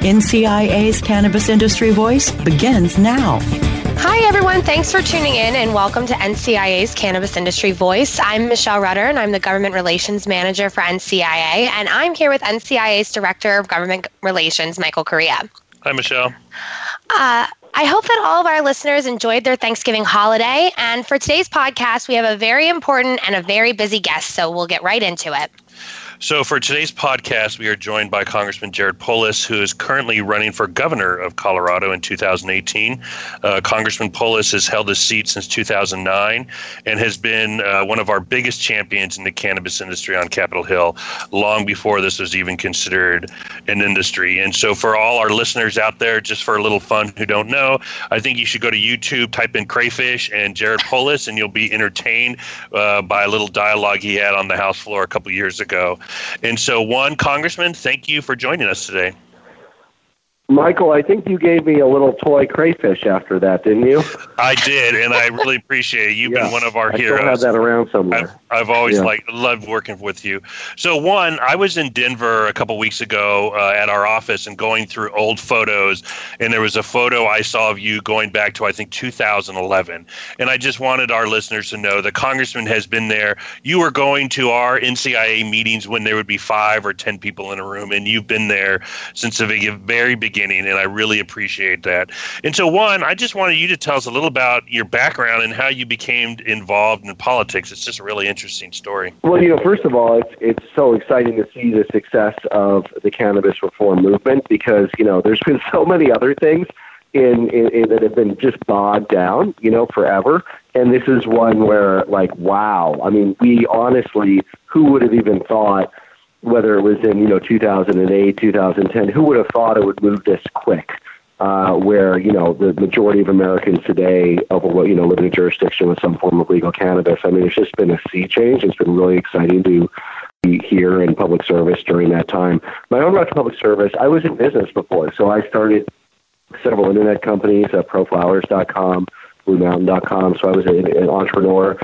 NCIA's Cannabis Industry Voice begins now. Hi, everyone. Thanks for tuning in and welcome to NCIA's Cannabis Industry Voice. I'm Michelle Rutter, and I'm the Government Relations Manager for NCIA, and I'm here with NCIA's Director of Government Relations, Michael Correa. Hi, Michelle. I hope that all of our listeners enjoyed their Thanksgiving holiday, and for today's podcast, we have a very important and a very busy guest, so we'll get right into it. So for today's podcast, we are joined by Congressman Jared Polis, who is currently running for governor of Colorado in 2018. Congressman Polis has held his seat since 2009 and has been one of our biggest champions in the cannabis industry on Capitol Hill long before this was even considered an industry. And so for all our listeners out there, just for a little fun who don't know, I think you should go to YouTube, type in crayfish and Jared Polis, and you'll be entertained by a little dialogue he had on the House floor a couple years ago. And so, Congressman, thank you for joining us today. Michael, I think you gave me a little toy crayfish after that, didn't you? I did, and I really appreciate it. You've been one of our heroes. I still have that around somewhere. I've always loved working with you. So, I was in Denver a couple weeks ago at our office and going through old photos, and there was a photo I saw of you going back to, I think, 2011. And I just wanted our listeners to know the Congressman has been there. You were going to our NCIA meetings when there would be 5 or 10 people in a room, and you've been there since the very beginning, and I really appreciate that. And so, I just wanted you to tell us a little about your background and how you became involved in politics. It's just a really interesting story. Well, first of all, it's so exciting to see the success of the cannabis reform movement because, there's been so many other things that have been just bogged down, forever. And this is one where, wow. We honestly, who would have even thought, whether it was in, 2008, 2010, who would have thought it would move this quick? Where, the majority of Americans today live in a jurisdiction with some form of legal cannabis. It's just been a sea change. It's been really exciting to be here in public service during that time. My own route to public service, I was in business before. So I started several internet companies, ProFlowers.com, BlueMountain.com. So I was an entrepreneur,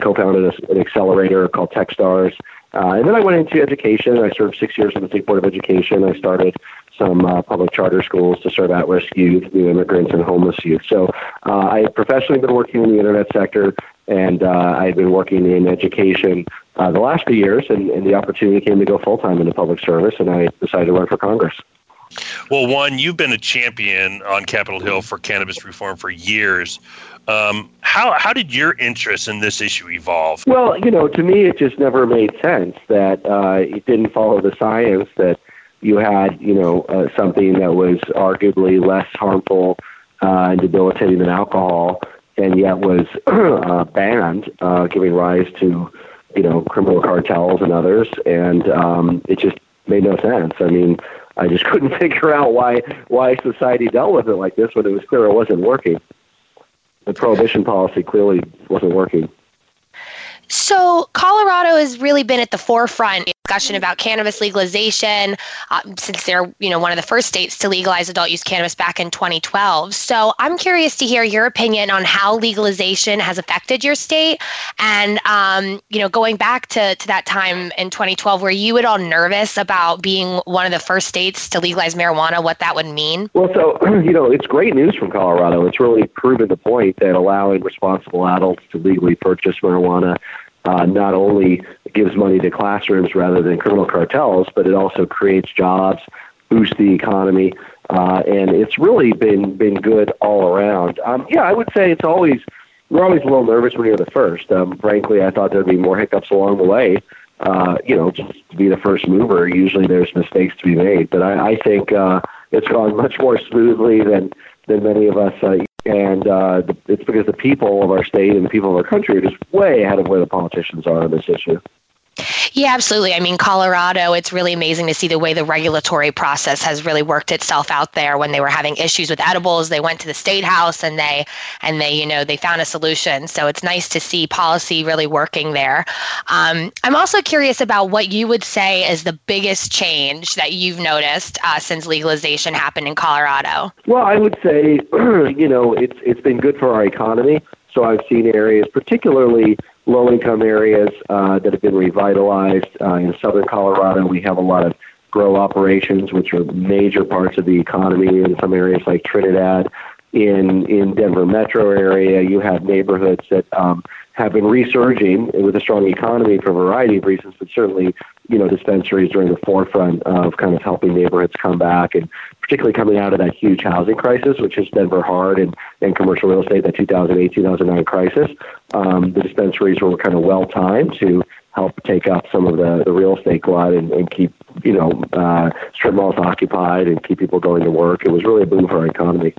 co-founded an accelerator called TechStars. And then I went into education. I served 6 years on the State Board of Education. I started some public charter schools to serve at-risk youth, new immigrants, and homeless youth. So I had professionally been working in the internet sector, and I had been working in education the last few years, and the opportunity came to go full-time into public service, and I decided to run for Congress. Well, you've been a champion on Capitol Hill for cannabis reform for years. How did your interest in this issue evolve? Well, to me, it just never made sense that it didn't follow the science that you had, something that was arguably less harmful and debilitating than alcohol, and yet was banned, giving rise to, criminal cartels and others, and it just made no sense. I just couldn't figure out why society dealt with it like this when it was clear it wasn't working. The prohibition policy clearly wasn't working. So Colorado has really been at the forefront in discussion about cannabis legalization since they're, one of the first states to legalize adult use cannabis back in 2012. So I'm curious to hear your opinion on how legalization has affected your state. And, going back to that time in 2012, were you at all nervous about being one of the first states to legalize marijuana, what that would mean? Well, so, it's great news from Colorado. It's really proven the point that allowing responsible adults to legally purchase marijuana not only gives money to classrooms rather than criminal cartels, but it also creates jobs, boosts the economy, and it's really been good all around. Yeah, I would say we're always a little nervous when you're the first. Frankly, I thought there'd be more hiccups along the way. Just to be the first mover, usually there's mistakes to be made. But I think it's gone much more smoothly than many of us. And it's because the people of our state and the people of our country are just way ahead of where the politicians are on this issue. Yeah, absolutely. I mean, Colorado, it's really amazing to see the way the regulatory process has really worked itself out there. When they were having issues with edibles, they went to the state house and they found a solution. So it's nice to see policy really working there. I'm also curious about what you would say is the biggest change that you've noticed since legalization happened in Colorado. Well, I would say, it's been good for our economy. So I've seen areas, particularly low-income areas that have been revitalized. In southern Colorado, we have a lot of grow operations, which are major parts of the economy in some areas like Trinidad. In Denver metro area, you have neighborhoods that have been resurging with a strong economy for a variety of reasons, but certainly, dispensaries are in the forefront of kind of helping neighborhoods come back, and particularly coming out of that huge housing crisis, which is Denver hard and commercial real estate, that 2008-2009 crisis. The dispensaries were kind of well-timed to help take up some of the real estate glut and keep, strip malls occupied and keep people going to work. It was really a boom for our economy.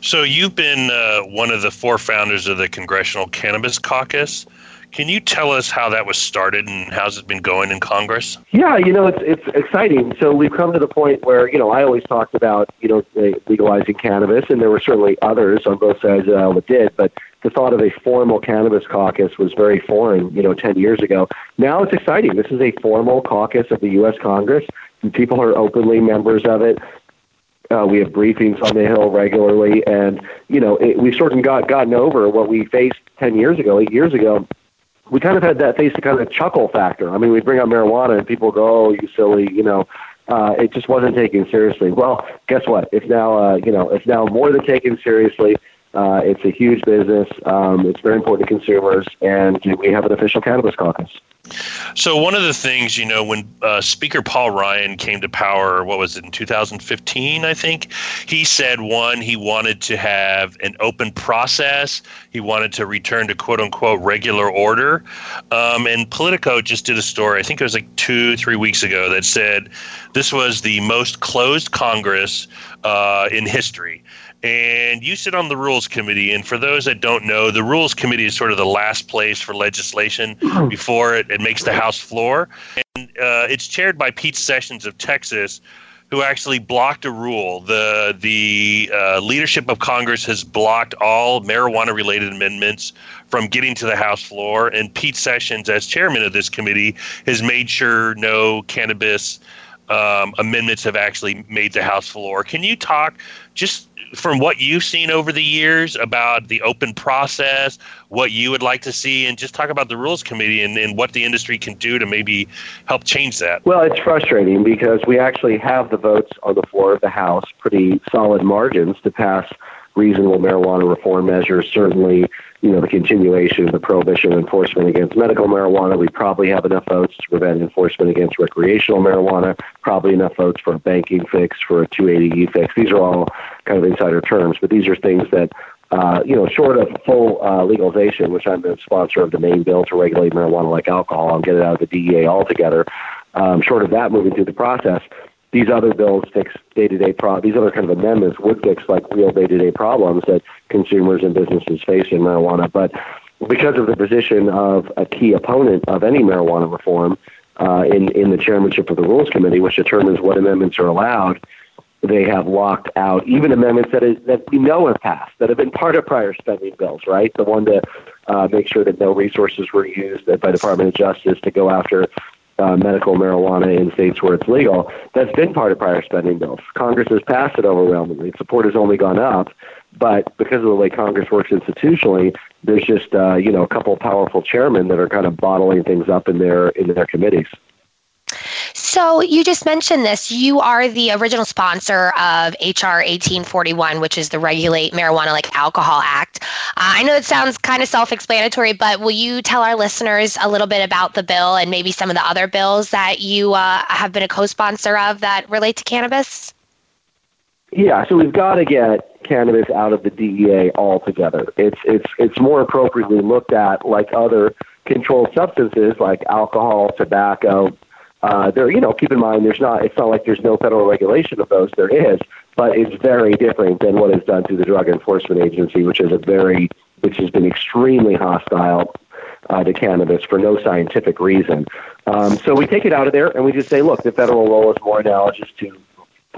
So you've been one of the four founders of the Congressional Cannabis Caucus. Can you tell us how that was started and how's it been going in Congress? Yeah, it's exciting. So we've come to the point where, I always talked about, legalizing cannabis, and there were certainly others on both sides of the aisle that did, but the thought of a formal cannabis caucus was very foreign, 10 years ago. Now it's exciting. This is a formal caucus of the U.S. Congress, and people are openly members of it. We have briefings on the Hill regularly, and, we've sort of gotten over what we faced 10 years ago, 8 years ago. We kind of had that face to kind of chuckle factor. I mean, we bring up marijuana and people go, oh, you silly, it just wasn't taken seriously. Well, guess what? It's now, it's now more than taken seriously. It's a huge business. It's very important to consumers, and we have an official cannabis caucus. So one of the things, when Speaker Paul Ryan came to power, what was it, in 2015, I think, he said, one, he wanted to have an open process. He wanted to return to, quote unquote, regular order. And Politico just did a story, I think it was like 2-3 weeks ago, that said this was the most closed Congress in history. And you sit on the Rules Committee, and for those that don't know, the Rules Committee is sort of the last place for legislation before it makes the House floor. And it's chaired by Pete Sessions of Texas, who actually blocked a rule. The leadership of Congress has blocked all marijuana-related amendments from getting to the House floor, and Pete Sessions, as chairman of this committee, has made sure no cannabis amendments have actually made the House floor. Can you talk just from what you've seen over the years about the open process, what you would like to see, and just talk about the Rules Committee and what the industry can do to maybe help change that? Well, it's frustrating because we actually have the votes on the floor of the House, pretty solid margins to pass reasonable marijuana reform measures, certainly, the continuation of the prohibition of enforcement against medical marijuana. We probably have enough votes to prevent enforcement against recreational marijuana, probably enough votes for a banking fix, for a 280E fix. These are all kind of insider terms, but these are things that, short of full legalization, which I'm the sponsor of the main bill to regulate marijuana like alcohol and get it out of the DEA altogether, short of that moving through the process, these other bills fix day-to-day these other kind of amendments would fix like real day-to-day problems that consumers and businesses face in marijuana. But because of the position of a key opponent of any marijuana reform in the chairmanship of the Rules Committee, which determines what amendments are allowed, they have locked out even amendments that we know have passed, that have been part of prior spending bills, right? The one to make sure that no resources were used by the Department of Justice to go after medical marijuana in states where it's legal. That's been part of prior spending bills. Congress has passed it overwhelmingly. Support has only gone up, but because of the way Congress works institutionally, there's just a couple of powerful chairmen that are kind of bottling things up in their committees. So you just mentioned this. You are the original sponsor of H.R. 1841, which is the Regulate Marijuana Like Alcohol Act. I know it sounds kind of self-explanatory, but will you tell our listeners a little bit about the bill and maybe some of the other bills that you have been a co-sponsor of that relate to cannabis? Yeah, so we've got to get cannabis out of the DEA altogether. It's more appropriately looked at like other controlled substances like alcohol, tobacco. Keep in mind, it's not like there's no federal regulation of those. There is, but it's very different than what is done through the Drug Enforcement Agency, which has been extremely hostile to cannabis for no scientific reason. So we take it out of there and we just say, look, the federal role is more analogous to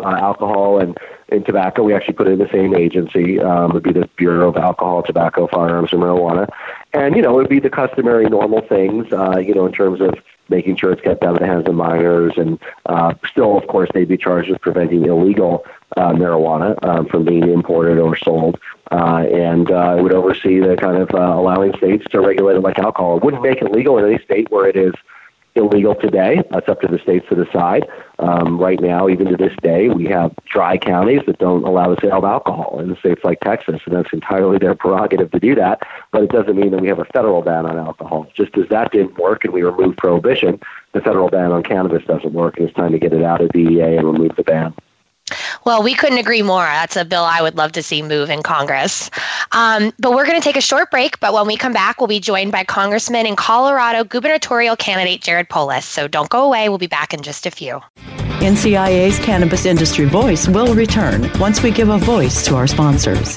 alcohol and tobacco. We actually put it in the same agency. It would be the Bureau of Alcohol, Tobacco, Firearms and Marijuana. And, it would be the customary normal things, in terms of making sure it's kept out of the hands of minors. And still, of course, they'd be charged with preventing illegal marijuana from being imported or sold. And it would oversee the kind of allowing states to regulate it like alcohol. It wouldn't make it legal in any state where it is illegal today. That's up to the states to decide. Right now, even to this day, we have dry counties that don't allow the sale of alcohol in states like Texas, and that's entirely their prerogative to do that. But it doesn't mean that we have a federal ban on alcohol. Just as that didn't work and we removed prohibition, the federal ban on cannabis doesn't work, and it's time to get it out of DEA and remove the ban. Well, we couldn't agree more. That's a bill I would love to see move in Congress. But we're going to take a short break. But when we come back, we'll be joined by Congressman and Colorado gubernatorial candidate Jared Polis. So don't go away. We'll be back in just a few. NCIA's Cannabis Industry Voice will return once we give a voice to our sponsors.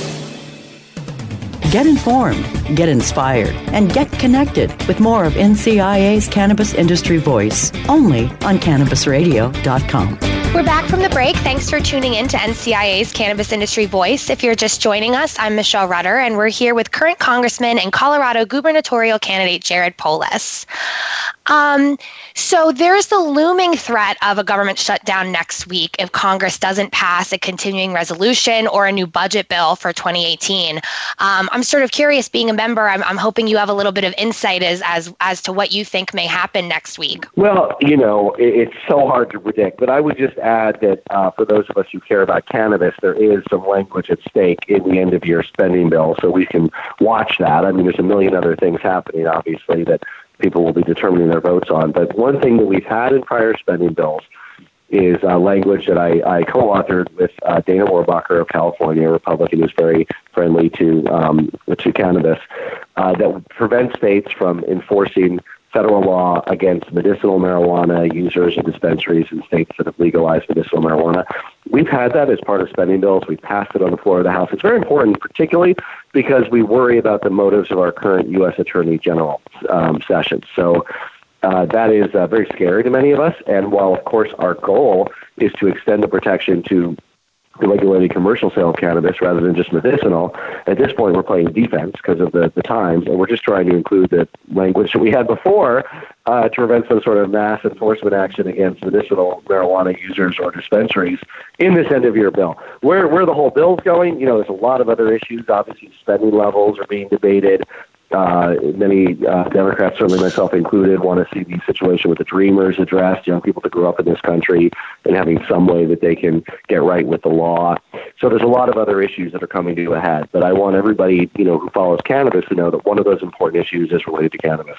Get informed, get inspired, and get connected with more of NCIA's Cannabis Industry Voice, only on CannabisRadio.com. We're back from the break. Thanks for tuning in to NCIA's Cannabis Industry Voice. If you're just joining us, I'm Michelle Rutter, and we're here with current Congressman and Colorado gubernatorial candidate Jared Polis. So there's the looming threat of a government shutdown next week if Congress doesn't pass a continuing resolution or a new budget bill for 2018. I'm sort of curious, being a member, I'm hoping you have a little bit of insight as to what you think may happen next week. Well, it's so hard to predict, but I would just add that for those of us who care about cannabis, there is some language at stake in the end-of-year spending bill, so we can watch that. I mean, there's a million other things happening, obviously, that people will be determining their votes on. But one thing that we've had in prior spending bills is language that I co-authored with Dana Warbacher of California, a Republican who's very friendly to cannabis, that would prevent states from enforcing federal law against medicinal marijuana users and dispensaries in states that have legalized medicinal marijuana. We've had that as part of spending bills. We passed it on the floor of the House. It's very important, particularly because we worry about the motives of our current U.S. Attorney General Sessions. So that is very scary to many of us. And while, of course, our goal is to extend the protection to the regulated commercial sale of cannabis rather than just medicinal, at this point we're playing defense because of the times, and we're just trying to include the language that we had before to prevent some sort of mass enforcement action against medicinal marijuana users or dispensaries in this end-of-year bill. Where the whole bill's going, you know, there's a lot of other issues. Obviously, spending levels are being debated. Many Democrats, certainly myself included, want to see the situation with the Dreamers addressed, young people that grew up in this country and having some way that they can get right with the law. So there's a lot of other issues that are coming to a head. But I want everybody, you know, who follows cannabis to know that one of those important issues is related to cannabis.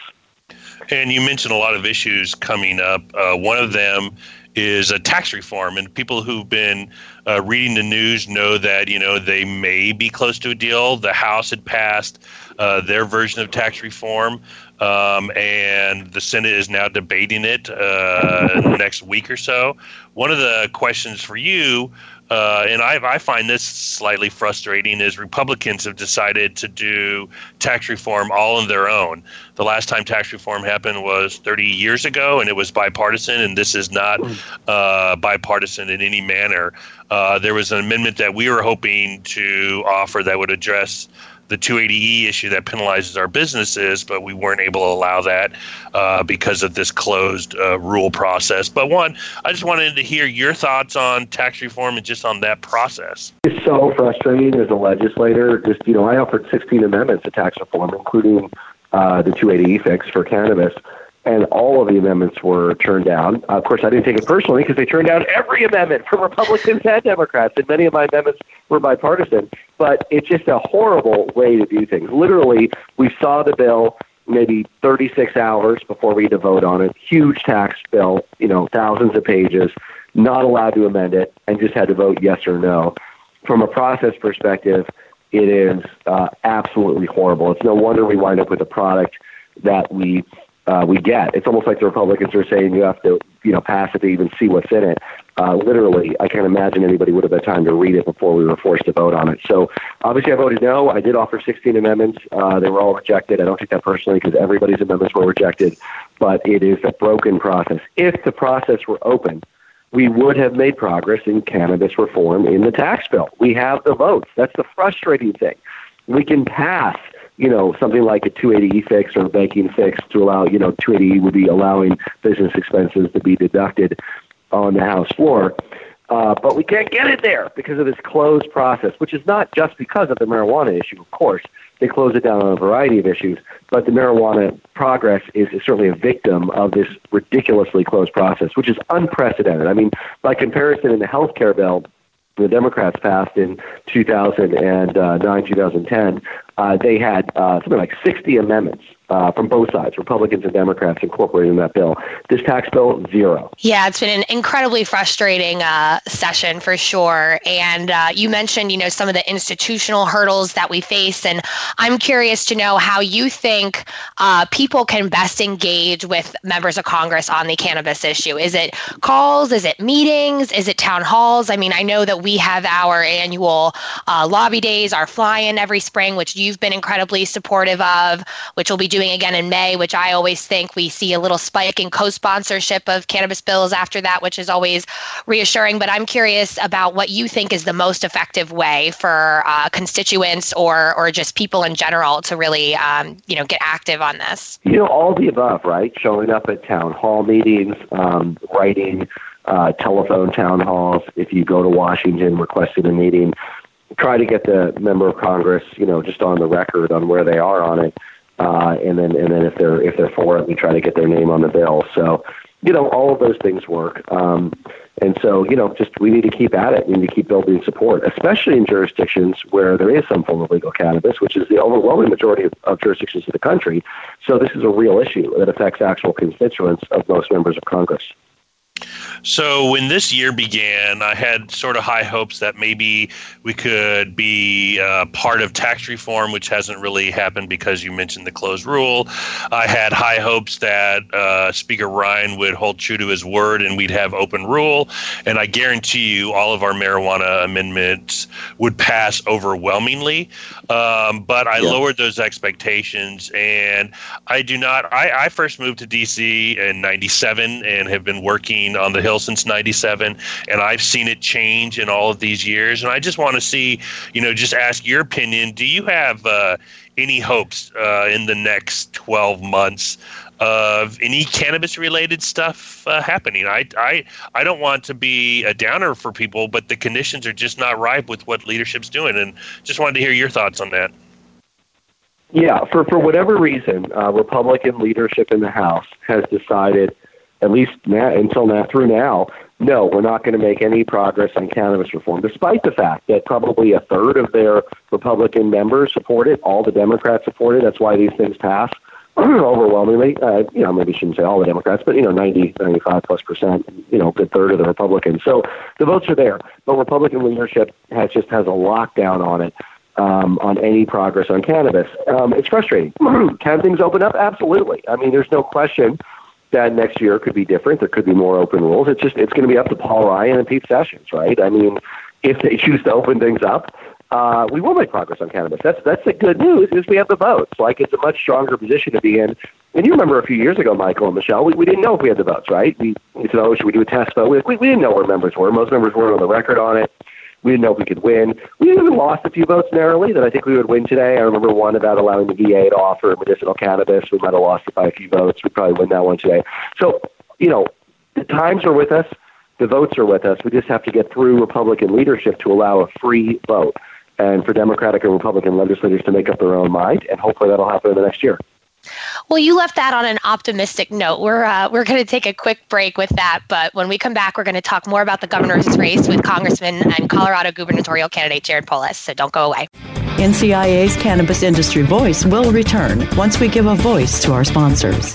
And you mentioned a lot of issues coming up. One of them is a tax reform, and people who've been reading the news know that, you know, they may be close to a deal. The House had passed their version of tax reform, and the Senate is now debating it next week or so. One of the questions for you, and I find this slightly frustrating, is Republicans have decided to do tax reform all on their own. The last time tax reform happened was 30 years ago, and it was bipartisan, and this is not bipartisan in any manner. There was an amendment that we were hoping to offer that would address the 280E issue that penalizes our businesses, but we weren't able to allow that because of this closed rule process. But one, I just wanted to hear your thoughts on tax reform and just on that process. It's so frustrating as a legislator. Just, you know, I offered 16 amendments to tax reform, including the 280E fix for cannabis, and all of the amendments were turned down. Of course, I didn't take it personally because they turned down every amendment from Republicans and Democrats, and many of my amendments were bipartisan. But it's just a horrible way to do things. Literally, we saw the bill maybe 36 hours before we had to vote on it. Huge tax bill, you know, thousands of pages, not allowed to amend it, and just had to vote yes or no. From a process perspective, it is absolutely horrible. It's no wonder we wind up with a product that we get. It's almost like the Republicans are saying you have to, you know, pass it to even see what's in it. Literally, I can't imagine anybody would have had time to read it before we were forced to vote on it. So obviously I voted no. I did offer 16 amendments. They were all rejected. I don't take that personally because everybody's amendments were rejected, but it is a broken process. If the process were open, we would have made progress in cannabis reform in the tax bill. We have the votes. That's the frustrating thing. We can pass, you know, something like a 280E fix or a banking fix to allow, you know, 280E would be allowing business expenses to be deducted on the House floor. But we can't get it there because of this closed process, which is not just because of the marijuana issue, of course. They close it down on a variety of issues, but the marijuana progress is certainly a victim of this ridiculously closed process, which is unprecedented. I mean, by comparison, in the health care bill the Democrats passed in 2009, 2010, they had something like 60 amendments from both sides, Republicans and Democrats, incorporated in that bill. This tax bill, zero. Yeah, it's been an incredibly frustrating session for sure. And you mentioned, you know, some of the institutional hurdles that we face. And I'm curious to know how you think people can best engage with members of Congress on the cannabis issue. Is it calls? Is it meetings? Is it town halls? I mean, I know that we have our annual lobby days, our fly-in every spring, which you've been incredibly supportive of, which we'll be doing again in May, which I always think we see a little spike in co-sponsorship of cannabis bills after that, which is always reassuring. But I'm curious about what you think is the most effective way for constituents or just people in general to really, you know, get active on this. You know, all the above, right? Showing up at town hall meetings, writing, telephone town halls. If you go to Washington requesting a meeting, try to get the member of Congress, you know, just on the record on where they are on it. And then if they're for it, we try to get their name on the bill. So, you know, all of those things work. And so, you know, just we need to keep at it. We need to keep building support, especially in jurisdictions where there is some form of legal cannabis, which is the overwhelming majority of jurisdictions in the country. So this is a real issue that affects actual constituents of most members of Congress. So when this year began, I had sort of high hopes that maybe we could be part of tax reform, which hasn't really happened because you mentioned the closed rule. I had high hopes that Speaker Ryan would hold true to his word and we'd have open rule. And I guarantee you all of our marijuana amendments would pass overwhelmingly. But I lowered those expectations. And I do not, I first moved to D.C. in 97 and have been working on the Hill since 97. And I've seen it change in all of these years. And I just want to see, you know, just ask your opinion. Do you have any hopes in the next 12 months of any cannabis-related stuff happening? I don't want to be a downer for people, but the conditions are just not ripe with what leadership's doing. And just wanted to hear your thoughts on that. Yeah, for whatever reason, Republican leadership in the House has decided, at least now, until now, through now, no, we're not going to make any progress on cannabis reform, despite the fact that probably a third of their Republican members support it, all the Democrats support it. That's why these things pass overwhelmingly. You know, maybe I shouldn't say all the Democrats, but, you know, 90-95%+, you know, a good third of the Republicans. So the votes are there, but Republican leadership has a lockdown on it. On any progress on cannabis. It's frustrating. Can things open up? Absolutely. I mean, there's no question that next year could be different. There could be more open rules. It's going to be up to Paul Ryan and Pete Sessions, right? I mean, if they choose to open things up, we will make progress on cannabis. That's the good news, is we have the votes. Like, it's a much stronger position to be in. And you remember a few years ago, Michael and Michelle, we didn't know if we had the votes, right? We said, oh, should we do a test vote? We didn't know where members were. Most members weren't on the record on it. We didn't know if we could win. We even lost a few votes narrowly that I think we would win today. I remember one about allowing the VA to offer medicinal cannabis. We might have lost it by a few votes. We'd probably win that one today. So, you know, the times are with us. The votes are with us. We just have to get through Republican leadership to allow a free vote and for Democratic and Republican legislators to make up their own mind, and hopefully that'll happen in the next year. Well, you left that on an optimistic note. We're going to take a quick break with that, but when we come back, we're going to talk more about the governor's race with Congressman and Colorado gubernatorial candidate Jared Polis, so don't go away. NCIA's Cannabis Industry Voice will return once we give a voice to our sponsors.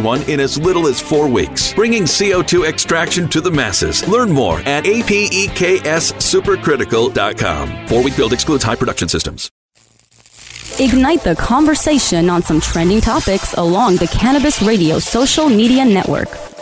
one in as little as 4 weeks, bringing CO2 extraction to the masses. Learn more at APEKSSupercritical.com. 4-week build excludes high production systems. Ignite the conversation on some trending topics along the Cannabis Radio social media network.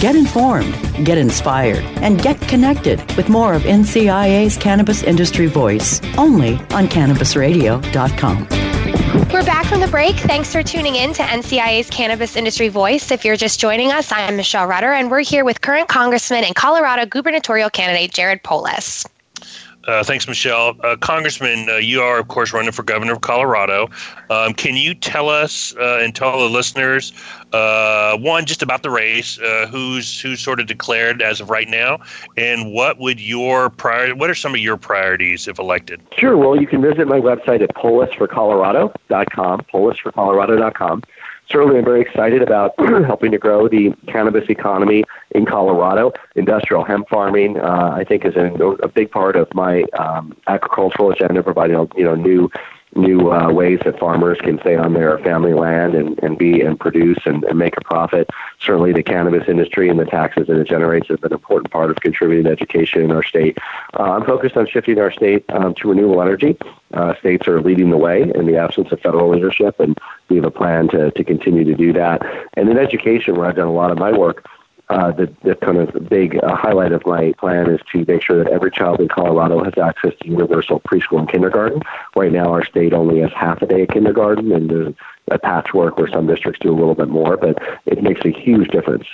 Get informed, get inspired, and get connected with more of NCIA's Cannabis Industry Voice, only on CannabisRadio.com. We're back from the break. Thanks for tuning in to NCIA's Cannabis Industry Voice. If you're just joining us, I'm Michelle Rutter, and we're here with current Congressman and Colorado gubernatorial candidate Jared Polis. Thanks, Michelle. Congressman, you are, of course, running for governor of Colorado. Can you tell us and tell the listeners, one, just about the race, who's sort of declared as of right now, and what are some of your priorities if elected? Sure. Well, you can visit my website at polisforcolorado.com, polisforcolorado.com. Certainly, I'm very excited about helping to grow the cannabis economy in Colorado. Industrial hemp farming, I think, is a big part of my agricultural agenda, providing new ways that farmers can stay on their family land and produce and make a profit. Certainly the cannabis industry and the taxes that it generates is an important part of contributing to education in our state. I'm focused on shifting our state to renewable energy. States are leading the way in the absence of federal leadership, and we have a plan to continue to do that. And in education, where I've done a lot of my work, the kind of big highlight of my plan is to make sure that every child in Colorado has access to universal preschool and kindergarten. Right now, our state only has half a day of kindergarten, and there's a patchwork where some districts do a little bit more, but it makes a huge difference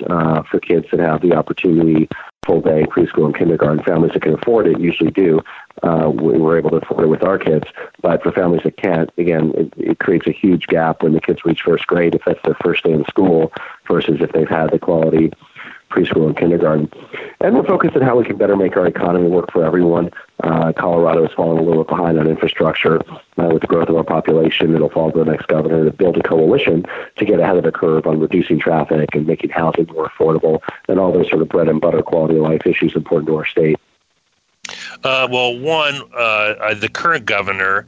for kids that have the opportunity full day preschool and kindergarten. Families that can afford it usually do. We're able to afford it with our kids, but for families that can't, again, it creates a huge gap when the kids reach first grade if that's their first day in school versus if they've had the quality preschool and kindergarten. And we're focused on how we can better make our economy work for everyone. Colorado is falling a little bit behind on infrastructure. With the growth of our population, it'll fall to the next governor to build a coalition to get ahead of the curve on reducing traffic and making housing more affordable and all those sort of bread and butter quality of life issues important to our state. Well, one, the current governor,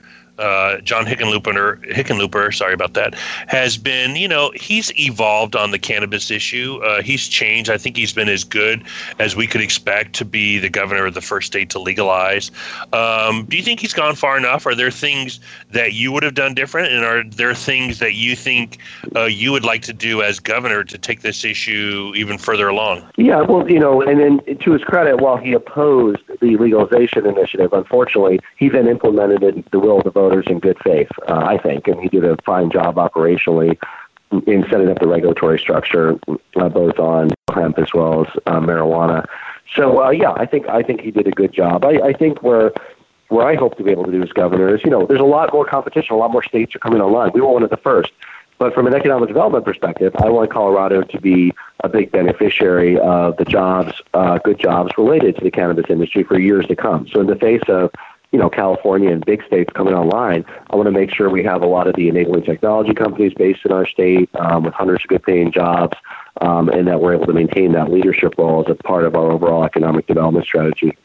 John Hickenlooper, sorry about that, has been, he's evolved on the cannabis issue. He's changed. I think he's been as good as we could expect to be the governor of the first state to legalize. Do you think he's gone far enough? Are there things that you would have done different? And are there things that you think you would like to do as governor to take this issue even further along? Yeah, well, and then to his credit, while he opposed the legalization initiative, unfortunately, he then implemented it, the will of the voters in good faith, I think, and he did a fine job operationally in setting up the regulatory structure, both on hemp as well as marijuana. So, I think he did a good job. I think where I hope to be able to do as governor is, there's a lot more competition, a lot more states are coming online. We were one of the first. But from an economic development perspective, I want Colorado to be a big beneficiary of the jobs, good jobs related to the cannabis industry for years to come. So in the face of California and big states coming online, I want to make sure we have a lot of the enabling technology companies based in our state with hundreds of good-paying jobs, and that we're able to maintain that leadership role as a part of our overall economic development strategy.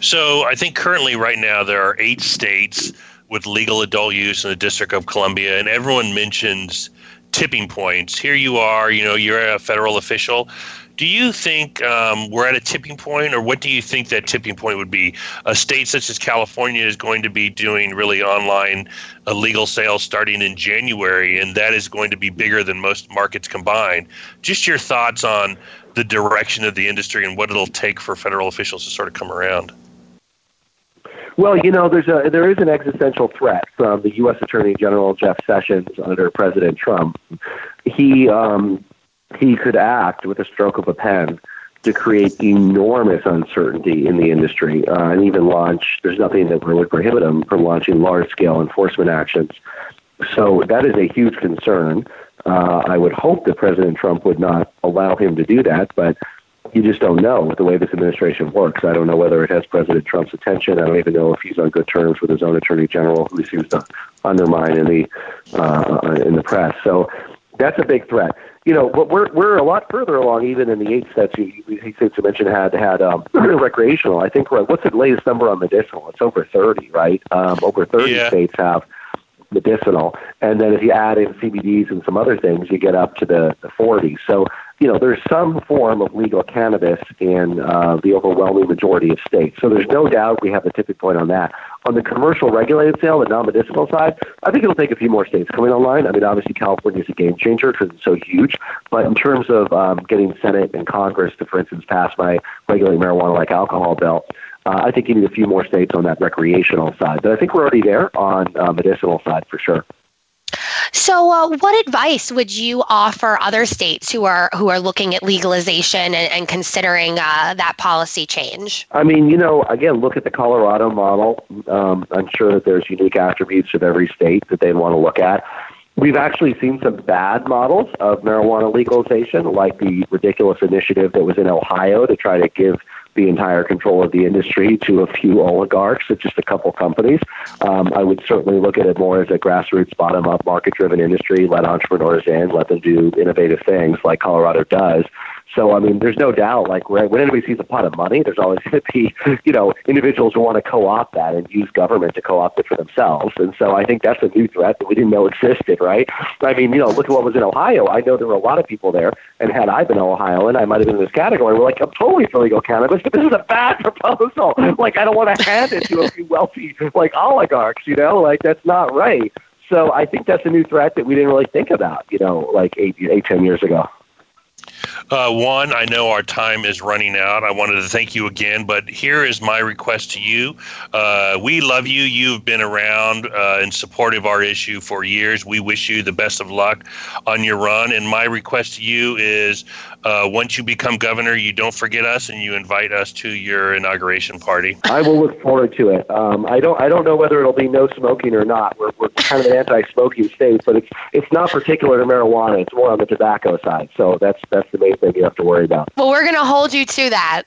So I think currently right now there are 8 states with legal adult use in the District of Columbia, and everyone mentions tipping points. Here you are, you're a federal official. Do you think we're at a tipping point, or what do you think that tipping point would be? A state such as California is going to be doing really online legal sales starting in January, and that is going to be bigger than most markets combined. Just your thoughts on the direction of the industry and what it'll take for federal officials to sort of come around. Well, there is an existential threat from the U.S. Attorney General Jeff Sessions under President Trump. He could act with a stroke of a pen to create enormous uncertainty in the industry and even launch. There's nothing that would prohibit him from launching large-scale enforcement actions. So that is a huge concern. I would hope that President Trump would not allow him to do that, but you just don't know with the way this administration works. I don't know whether it has President Trump's attention. I don't even know if he's on good terms with his own attorney general, who he seems to undermine in the press. So that's a big threat. But we're a lot further along even in the 8 states you mentioned had recreational. I think what's the latest number on medicinal? It's over 30, right? Over 30 states have medicinal, and then if you add in CBDs and some other things, you get up to the 40s. So there's some form of legal cannabis in the overwhelming majority of states. So there's no doubt we have a tipping point on that. On the commercial regulated sale, the non-medicinal side, I think it'll take a few more states coming online. I mean, obviously, California is a game changer because it's so huge. But in terms of getting Senate and Congress to, for instance, pass my Regulate Marijuana Like Alcohol bill, I think you need a few more states on that recreational side. But I think we're already there on medicinal side for sure. So what advice would you offer other states who are looking at legalization and considering that policy change? I mean, again, look at the Colorado model. I'm sure that there's unique attributes of every state that they want to look at. We've actually seen some bad models of marijuana legalization, like the ridiculous initiative that was in Ohio to try to give the entire control of the industry to a few oligarchs at just a couple companies. I would certainly look at it more as a grassroots, bottom-up, market-driven industry. Let entrepreneurs in, let them do innovative things like Colorado does. So, I mean, there's no doubt, like, when anybody sees a pot of money, there's always going to be, individuals who want to co-opt that and use government to co-opt it for themselves. And so I think that's a new threat that we didn't know existed, right? I mean, look at what was in Ohio. I know there were a lot of people there, and had I been Ohioan, I might have been in this category. We're like, I'm totally for legal cannabis, but this is a bad proposal. Like, I don't want to hand it to a few wealthy, oligarchs, Like, that's not right. So I think that's a new threat that we didn't really think about, 8, 10 years ago. Juan, I know our time is running out. I wanted to thank you again, but here is my request to you. We love you. You've been around and supportive of our issue for years. We wish you the best of luck on your run. And my request to you is once you become governor, you don't forget us and you invite us to your inauguration party. I will look forward to it. I don't know whether it'll be no smoking or not. We're kind of an anti-smoking state, but it's not particular to marijuana. It's more on the tobacco side. So that's the main thing you have to worry about. Well, we're going to hold you to that.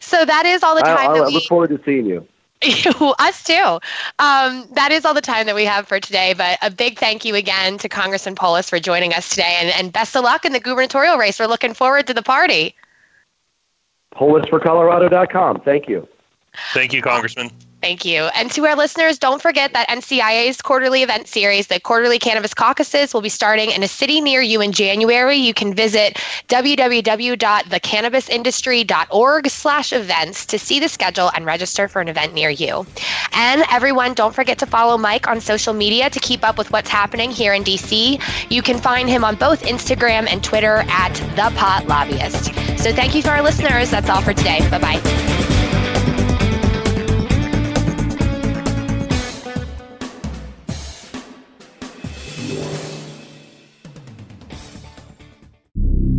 So that is all the time I look forward to seeing you. Us too. That is all the time that we have for today, but a big thank you again to Congressman Polis for joining us today, and best of luck in the gubernatorial race. We're looking forward to the party. PolisForColorado.com. Thank you. Thank you, Congressman. Thank you. And to our listeners, don't forget that NCIA's quarterly event series, the Quarterly Cannabis Caucuses, will be starting in a city near you in January. You can visit www.thecannabisindustry.org/events to see the schedule and register for an event near you. And everyone, don't forget to follow Mike on social media to keep up with what's happening here in D.C. You can find him on both Instagram and Twitter at The Pot Lobbyist. So thank you to our listeners. That's all for today. Bye-bye.